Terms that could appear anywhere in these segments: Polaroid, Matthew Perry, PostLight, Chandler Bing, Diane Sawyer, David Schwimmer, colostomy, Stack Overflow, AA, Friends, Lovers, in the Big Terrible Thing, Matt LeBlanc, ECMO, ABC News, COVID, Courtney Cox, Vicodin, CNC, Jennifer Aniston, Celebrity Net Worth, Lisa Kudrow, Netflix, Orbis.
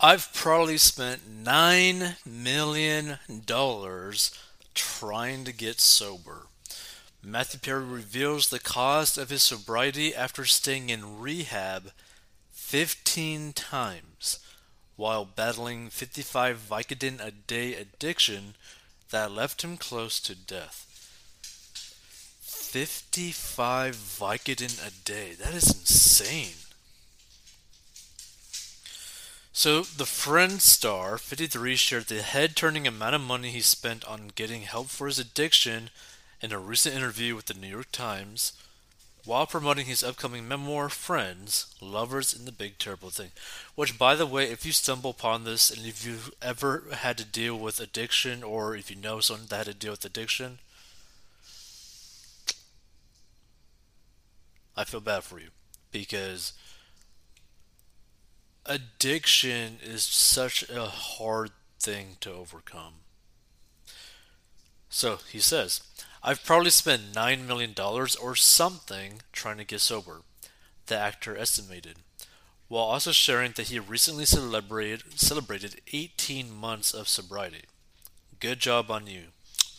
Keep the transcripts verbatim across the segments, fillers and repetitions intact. I've probably spent nine million dollars trying to get sober. Matthew Perry reveals the cost of his sobriety after staying in rehab fifteen times while battling fifty-five Vicodin a day addiction that left him close to death. fifty-five Vicodin a day. That is insane. So the Friends star, fifty-three, shared the head-turning amount of money he spent on getting help for his addiction in a recent interview with the New York Times while promoting his upcoming memoir, Friends, Lovers, in the Big Terrible Thing. Which, by the way, if you stumble upon this and if you've ever had to deal with addiction or if you know someone that had to deal with addiction, I feel bad for you because addiction is such a hard thing to overcome. So he says, I've probably spent nine million dollars or something trying to get sober, the actor estimated, while also sharing that he recently celebrated, celebrated eighteen months of sobriety. Good job on you,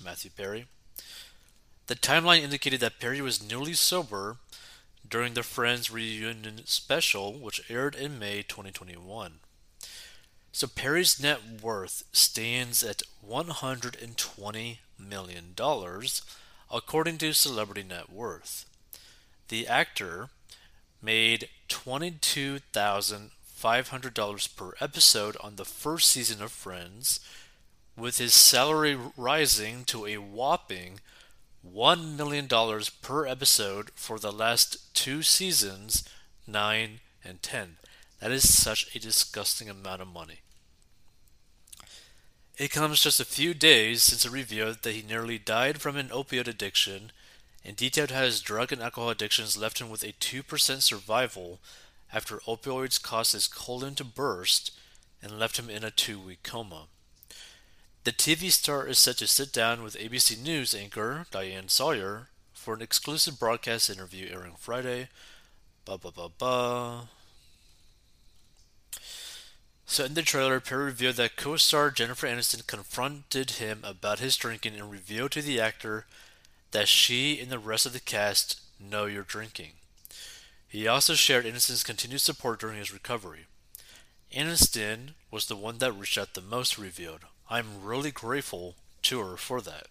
Matthew Perry. The timeline indicated that Perry was newly sober during the Friends reunion special, which aired in May twenty twenty-one. So Perry's net worth stands at one hundred twenty million dollars, according to Celebrity Net Worth. The actor made twenty-two thousand five hundred dollars per episode on the first season of Friends, with his salary rising to a whopping one million dollars per episode for the last two seasons, nine and ten. That is such a disgusting amount of money. It comes just a few days since it revealed that he nearly died from an opioid addiction and detailed how his drug and alcohol addictions left him with a two percent survival after opioids caused his colon to burst and left him in a two-week coma. The T V star is set to sit down with A B C News anchor Diane Sawyer for an exclusive broadcast interview airing Friday. Ba ba ba ba. So in the trailer, Perry revealed that co-star Jennifer Aniston confronted him about his drinking and revealed to the actor that she and the rest of the cast know you're drinking. He also shared Aniston's continued support during his recovery. Aniston was the one that reached out the most, revealed. I'm really grateful to her for that.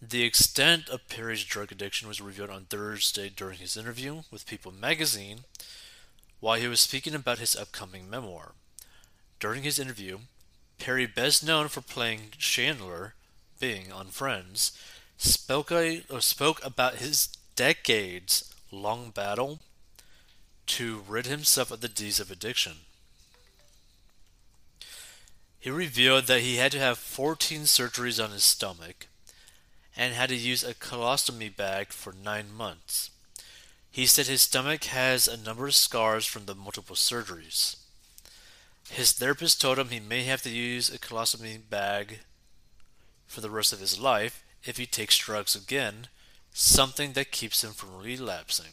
The extent of Perry's drug addiction was revealed on Thursday during his interview with People magazine while he was speaking about his upcoming memoir. During his interview, Perry, best known for playing Chandler Bing on Friends, spoke, a, or spoke about his decades-long battle to rid himself of the D's of addiction. He revealed that he had to have fourteen surgeries on his stomach and had to use a colostomy bag for nine months. He said his stomach has a number of scars from the multiple surgeries. His therapist told him he may have to use a colostomy bag for the rest of his life if he takes drugs again, something that keeps him from relapsing.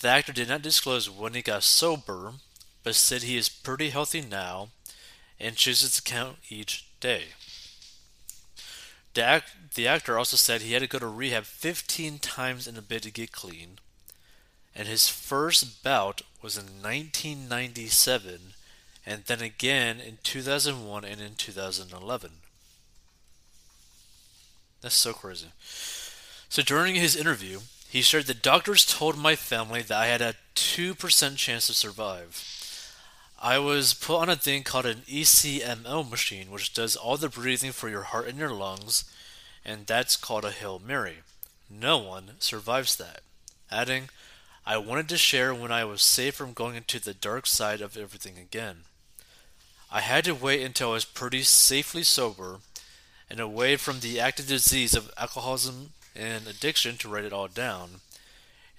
The actor did not disclose when he got sober, but said he is pretty healthy now and chooses to count each day. The, act, the actor also said he had to go to rehab fifteen times in a bid to get clean, and his first bout was in nineteen ninety-seven, and then again in two thousand one and in two thousand eleven. That's so crazy. So during his interview, he shared the doctors told my family that I had a two percent chance to survive. I was put on a thing called an E C M O machine, which does all the breathing for your heart and your lungs, and that's called a Hail Mary. No one survives that. Adding, I wanted to share when I was safe from going into the dark side of everything again. I had to wait until I was pretty safely sober and away from the active disease of alcoholism and addiction to write it all down.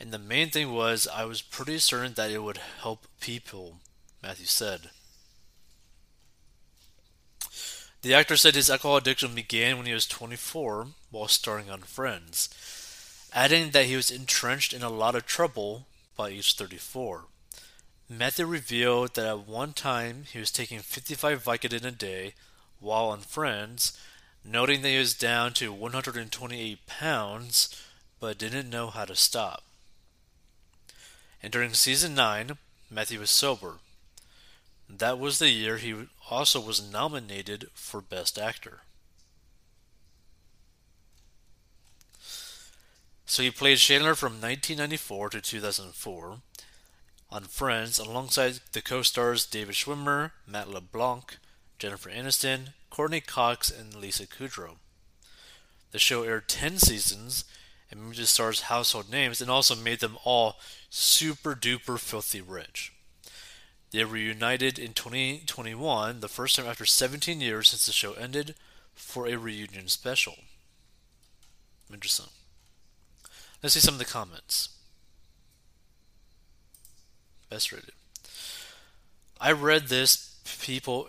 And the main thing was I was pretty certain that it would help people, Matthew said. The actor said his alcohol addiction began when he was twenty-four while starring on Friends, adding that he was entrenched in a lot of trouble by age thirty-four. Matthew revealed that at one time he was taking fifty-five Vicodin a day while on Friends, noting that he was down to one hundred twenty-eight pounds but didn't know how to stop. And during season nine, Matthew was sober. That was the year he also was nominated for Best Actor. So he played Chandler from nineteen ninety-four to two thousand four on Friends alongside the co-stars David Schwimmer, Matt LeBlanc, Jennifer Aniston, Courtney Cox, and Lisa Kudrow. The show aired ten seasons and moved the stars' household names and also made them all super duper filthy rich. They reunited in twenty twenty-one, the first time after seventeen years since the show ended, for a reunion special. Interesting. Let's see some of the comments. Best rated. I read this people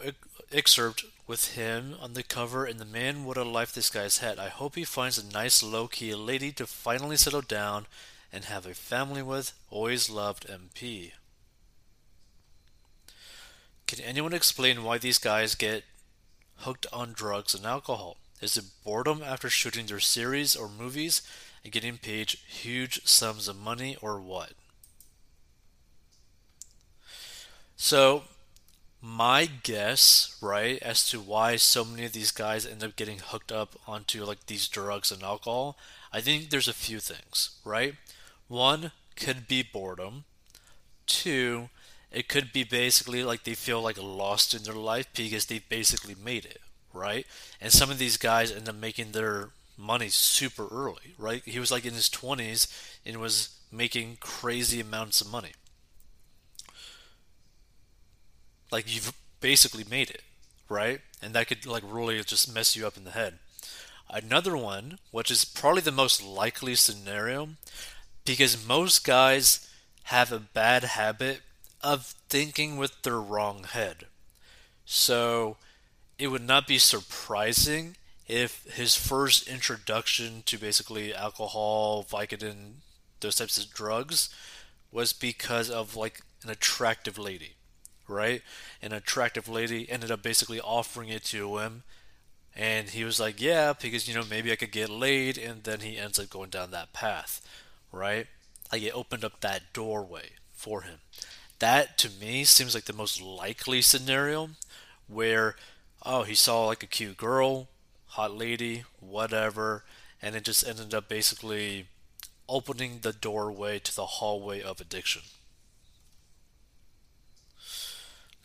excerpt with him on the cover, and the man, what a life this guy's had. I hope he finds a nice low-key lady to finally settle down and have a family with. Always loved M P. Can anyone explain why these guys get hooked on drugs and alcohol? Is it boredom after shooting their series or movies and getting paid huge sums of money, or what? So, my guess, right, as to why so many of these guys end up getting hooked up onto, like, these drugs and alcohol, I think there's a few things, right? One, could be boredom. Two, it could be basically like they feel like lost in their life because they basically made it, right? And some of these guys end up making their money super early, right? He was like in his twenties and was making crazy amounts of money. Like, you've basically made it, right? And that could like really just mess you up in the head. Another one, which is probably the most likely scenario, because most guys have a bad habit of thinking with their wrong head. So it would not be surprising if his first introduction to basically alcohol, Vicodin, those types of drugs was because of like an attractive lady, right? An attractive lady ended up basically offering it to him, and he was like, yeah, because, you know, maybe I could get laid, and then he ends up going down that path, right? Like, it opened up that doorway for him. That, to me, seems like the most likely scenario where, oh, he saw, like, a cute girl, hot lady, whatever, and it just ended up basically opening the doorway to the hallway of addiction.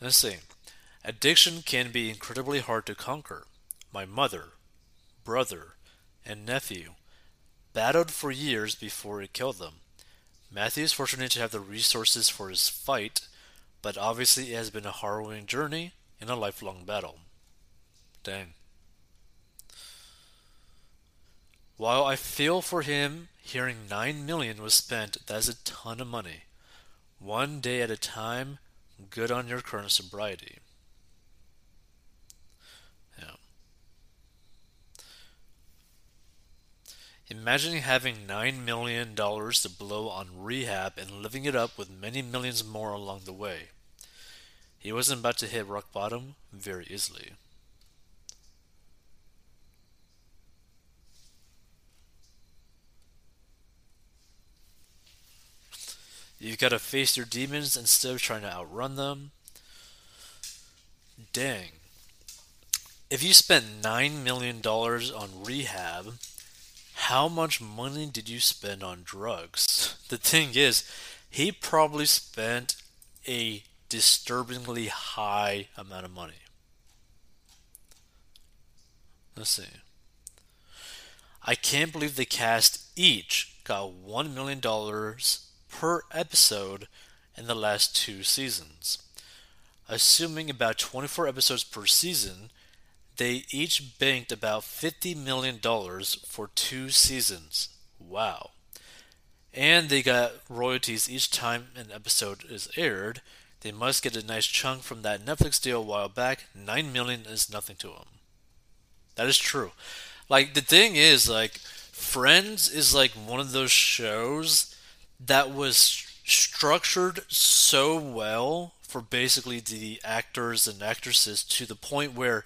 Let's see. Addiction can be incredibly hard to conquer. My mother, brother, and nephew battled for years before it killed them. Matthew is fortunate to have the resources for his fight, but obviously it has been a harrowing journey and a lifelong battle. Dang. While I feel for him, hearing nine million dollars was spent, that is a ton of money. One day at a time, good on your current sobriety. Yeah. Imagine having nine million dollars to blow on rehab and living it up with many millions more along the way. He wasn't about to hit rock bottom very easily. You've got to face your demons instead of trying to outrun them. Dang. If you spent nine million dollars on rehab, how much money did you spend on drugs? The thing is, he probably spent a disturbingly high amount of money. Let's see. I can't believe the cast each got one million dollars per episode in the last two seasons. Assuming about twenty-four episodes per season, they each banked about fifty million dollars for two seasons. Wow. And they got royalties each time an episode is aired. They must get a nice chunk from that Netflix deal a while back. nine million dollars is nothing to them. That is true. Like, the thing is, like, Friends is like one of those shows that was structured so well for basically the actors and actresses to the point where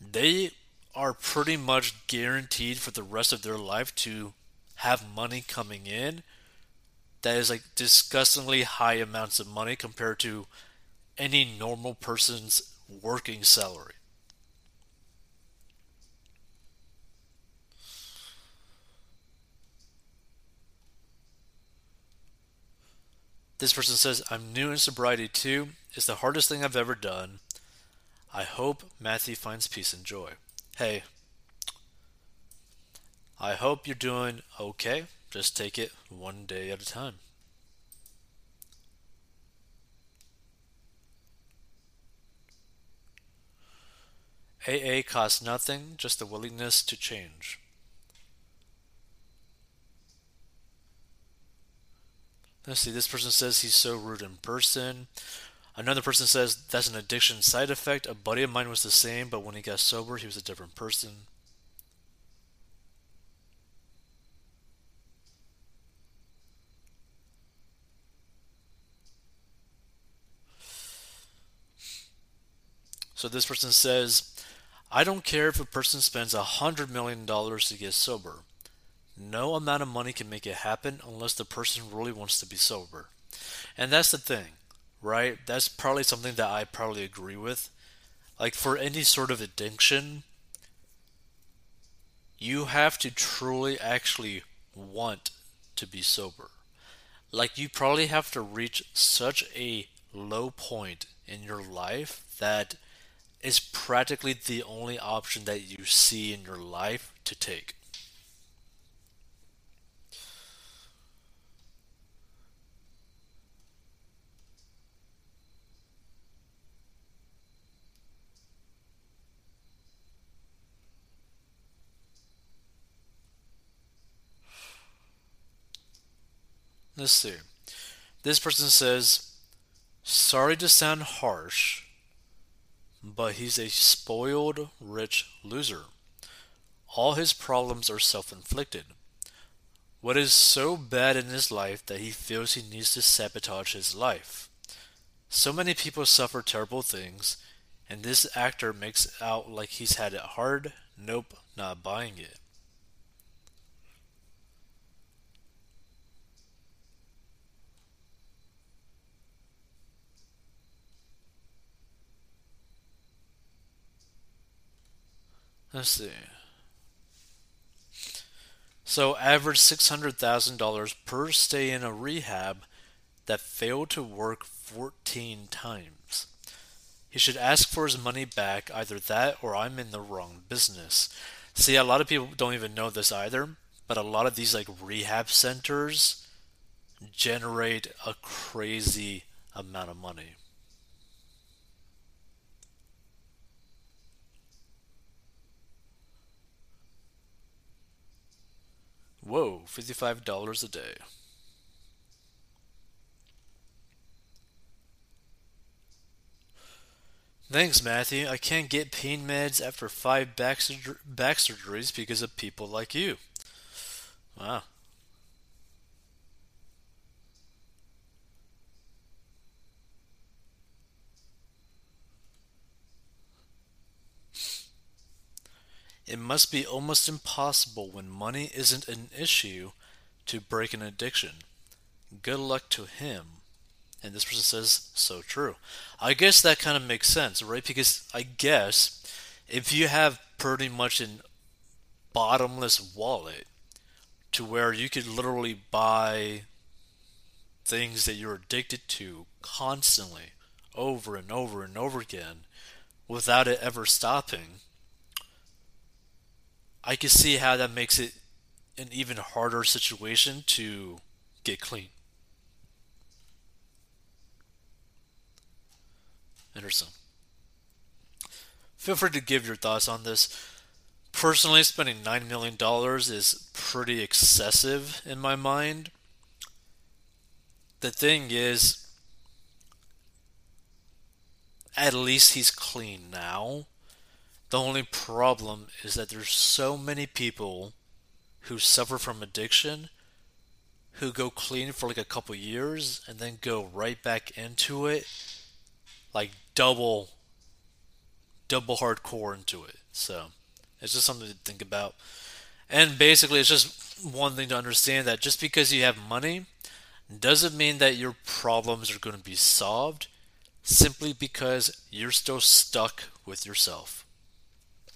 they are pretty much guaranteed for the rest of their life to have money coming in that is like disgustingly high amounts of money compared to any normal person's working salary. This person says, I'm new in sobriety too. It's the hardest thing I've ever done. I hope Matthew finds peace and joy. Hey, I hope you're doing okay. Just take it one day at a time. A A costs nothing, just the willingness to change. Let's see, this person says he's so rude in person. Another person says that's an addiction side effect. A buddy of mine was the same, but when he got sober, he was a different person. So this person says, I don't care if a person spends one hundred million dollars to get sober. No amount of money can make it happen unless the person really wants to be sober. And that's the thing, right? That's probably something that I probably agree with. Like for any sort of addiction, you have to truly actually want to be sober. Like you probably have to reach such a low point in your life that is practically the only option that you see in your life to take. Let's see. This person says, sorry to sound harsh, but he's a spoiled, rich loser. All his problems are self-inflicted. What is so bad in his life that he feels he needs to sabotage his life? So many people suffer terrible things, and this actor makes out like he's had it hard. Nope, not buying it. Let's see. So average six hundred thousand dollars per stay in a rehab that failed to work fourteen times. He should ask for his money back, either that or I'm in the wrong business. See, a lot of people don't even know this either, but a lot of these like rehab centers generate a crazy amount of money. Whoa, fifty-five dollars a day. Thanks, Matthew. I can't get pain meds after five back, sur- back surgeries because of people like you. Wow. It must be almost impossible when money isn't an issue to break an addiction. Good luck to him. And this person says, so true. I guess that kind of makes sense, right? Because I guess if you have pretty much an bottomless wallet to where you could literally buy things that you're addicted to constantly over and over and over again without it ever stopping, I can see how that makes it an even harder situation to get clean. Interesting. Feel free to give your thoughts on this. Personally, spending nine million dollars is pretty excessive in my mind. The thing is, at least he's clean now. The only problem is that there's so many people who suffer from addiction who go clean for like a couple years and then go right back into it, like double, double hardcore into it. So it's just something to think about. And basically, it's just one thing to understand that just because you have money doesn't mean that your problems are going to be solved, simply because you're still stuck with yourself.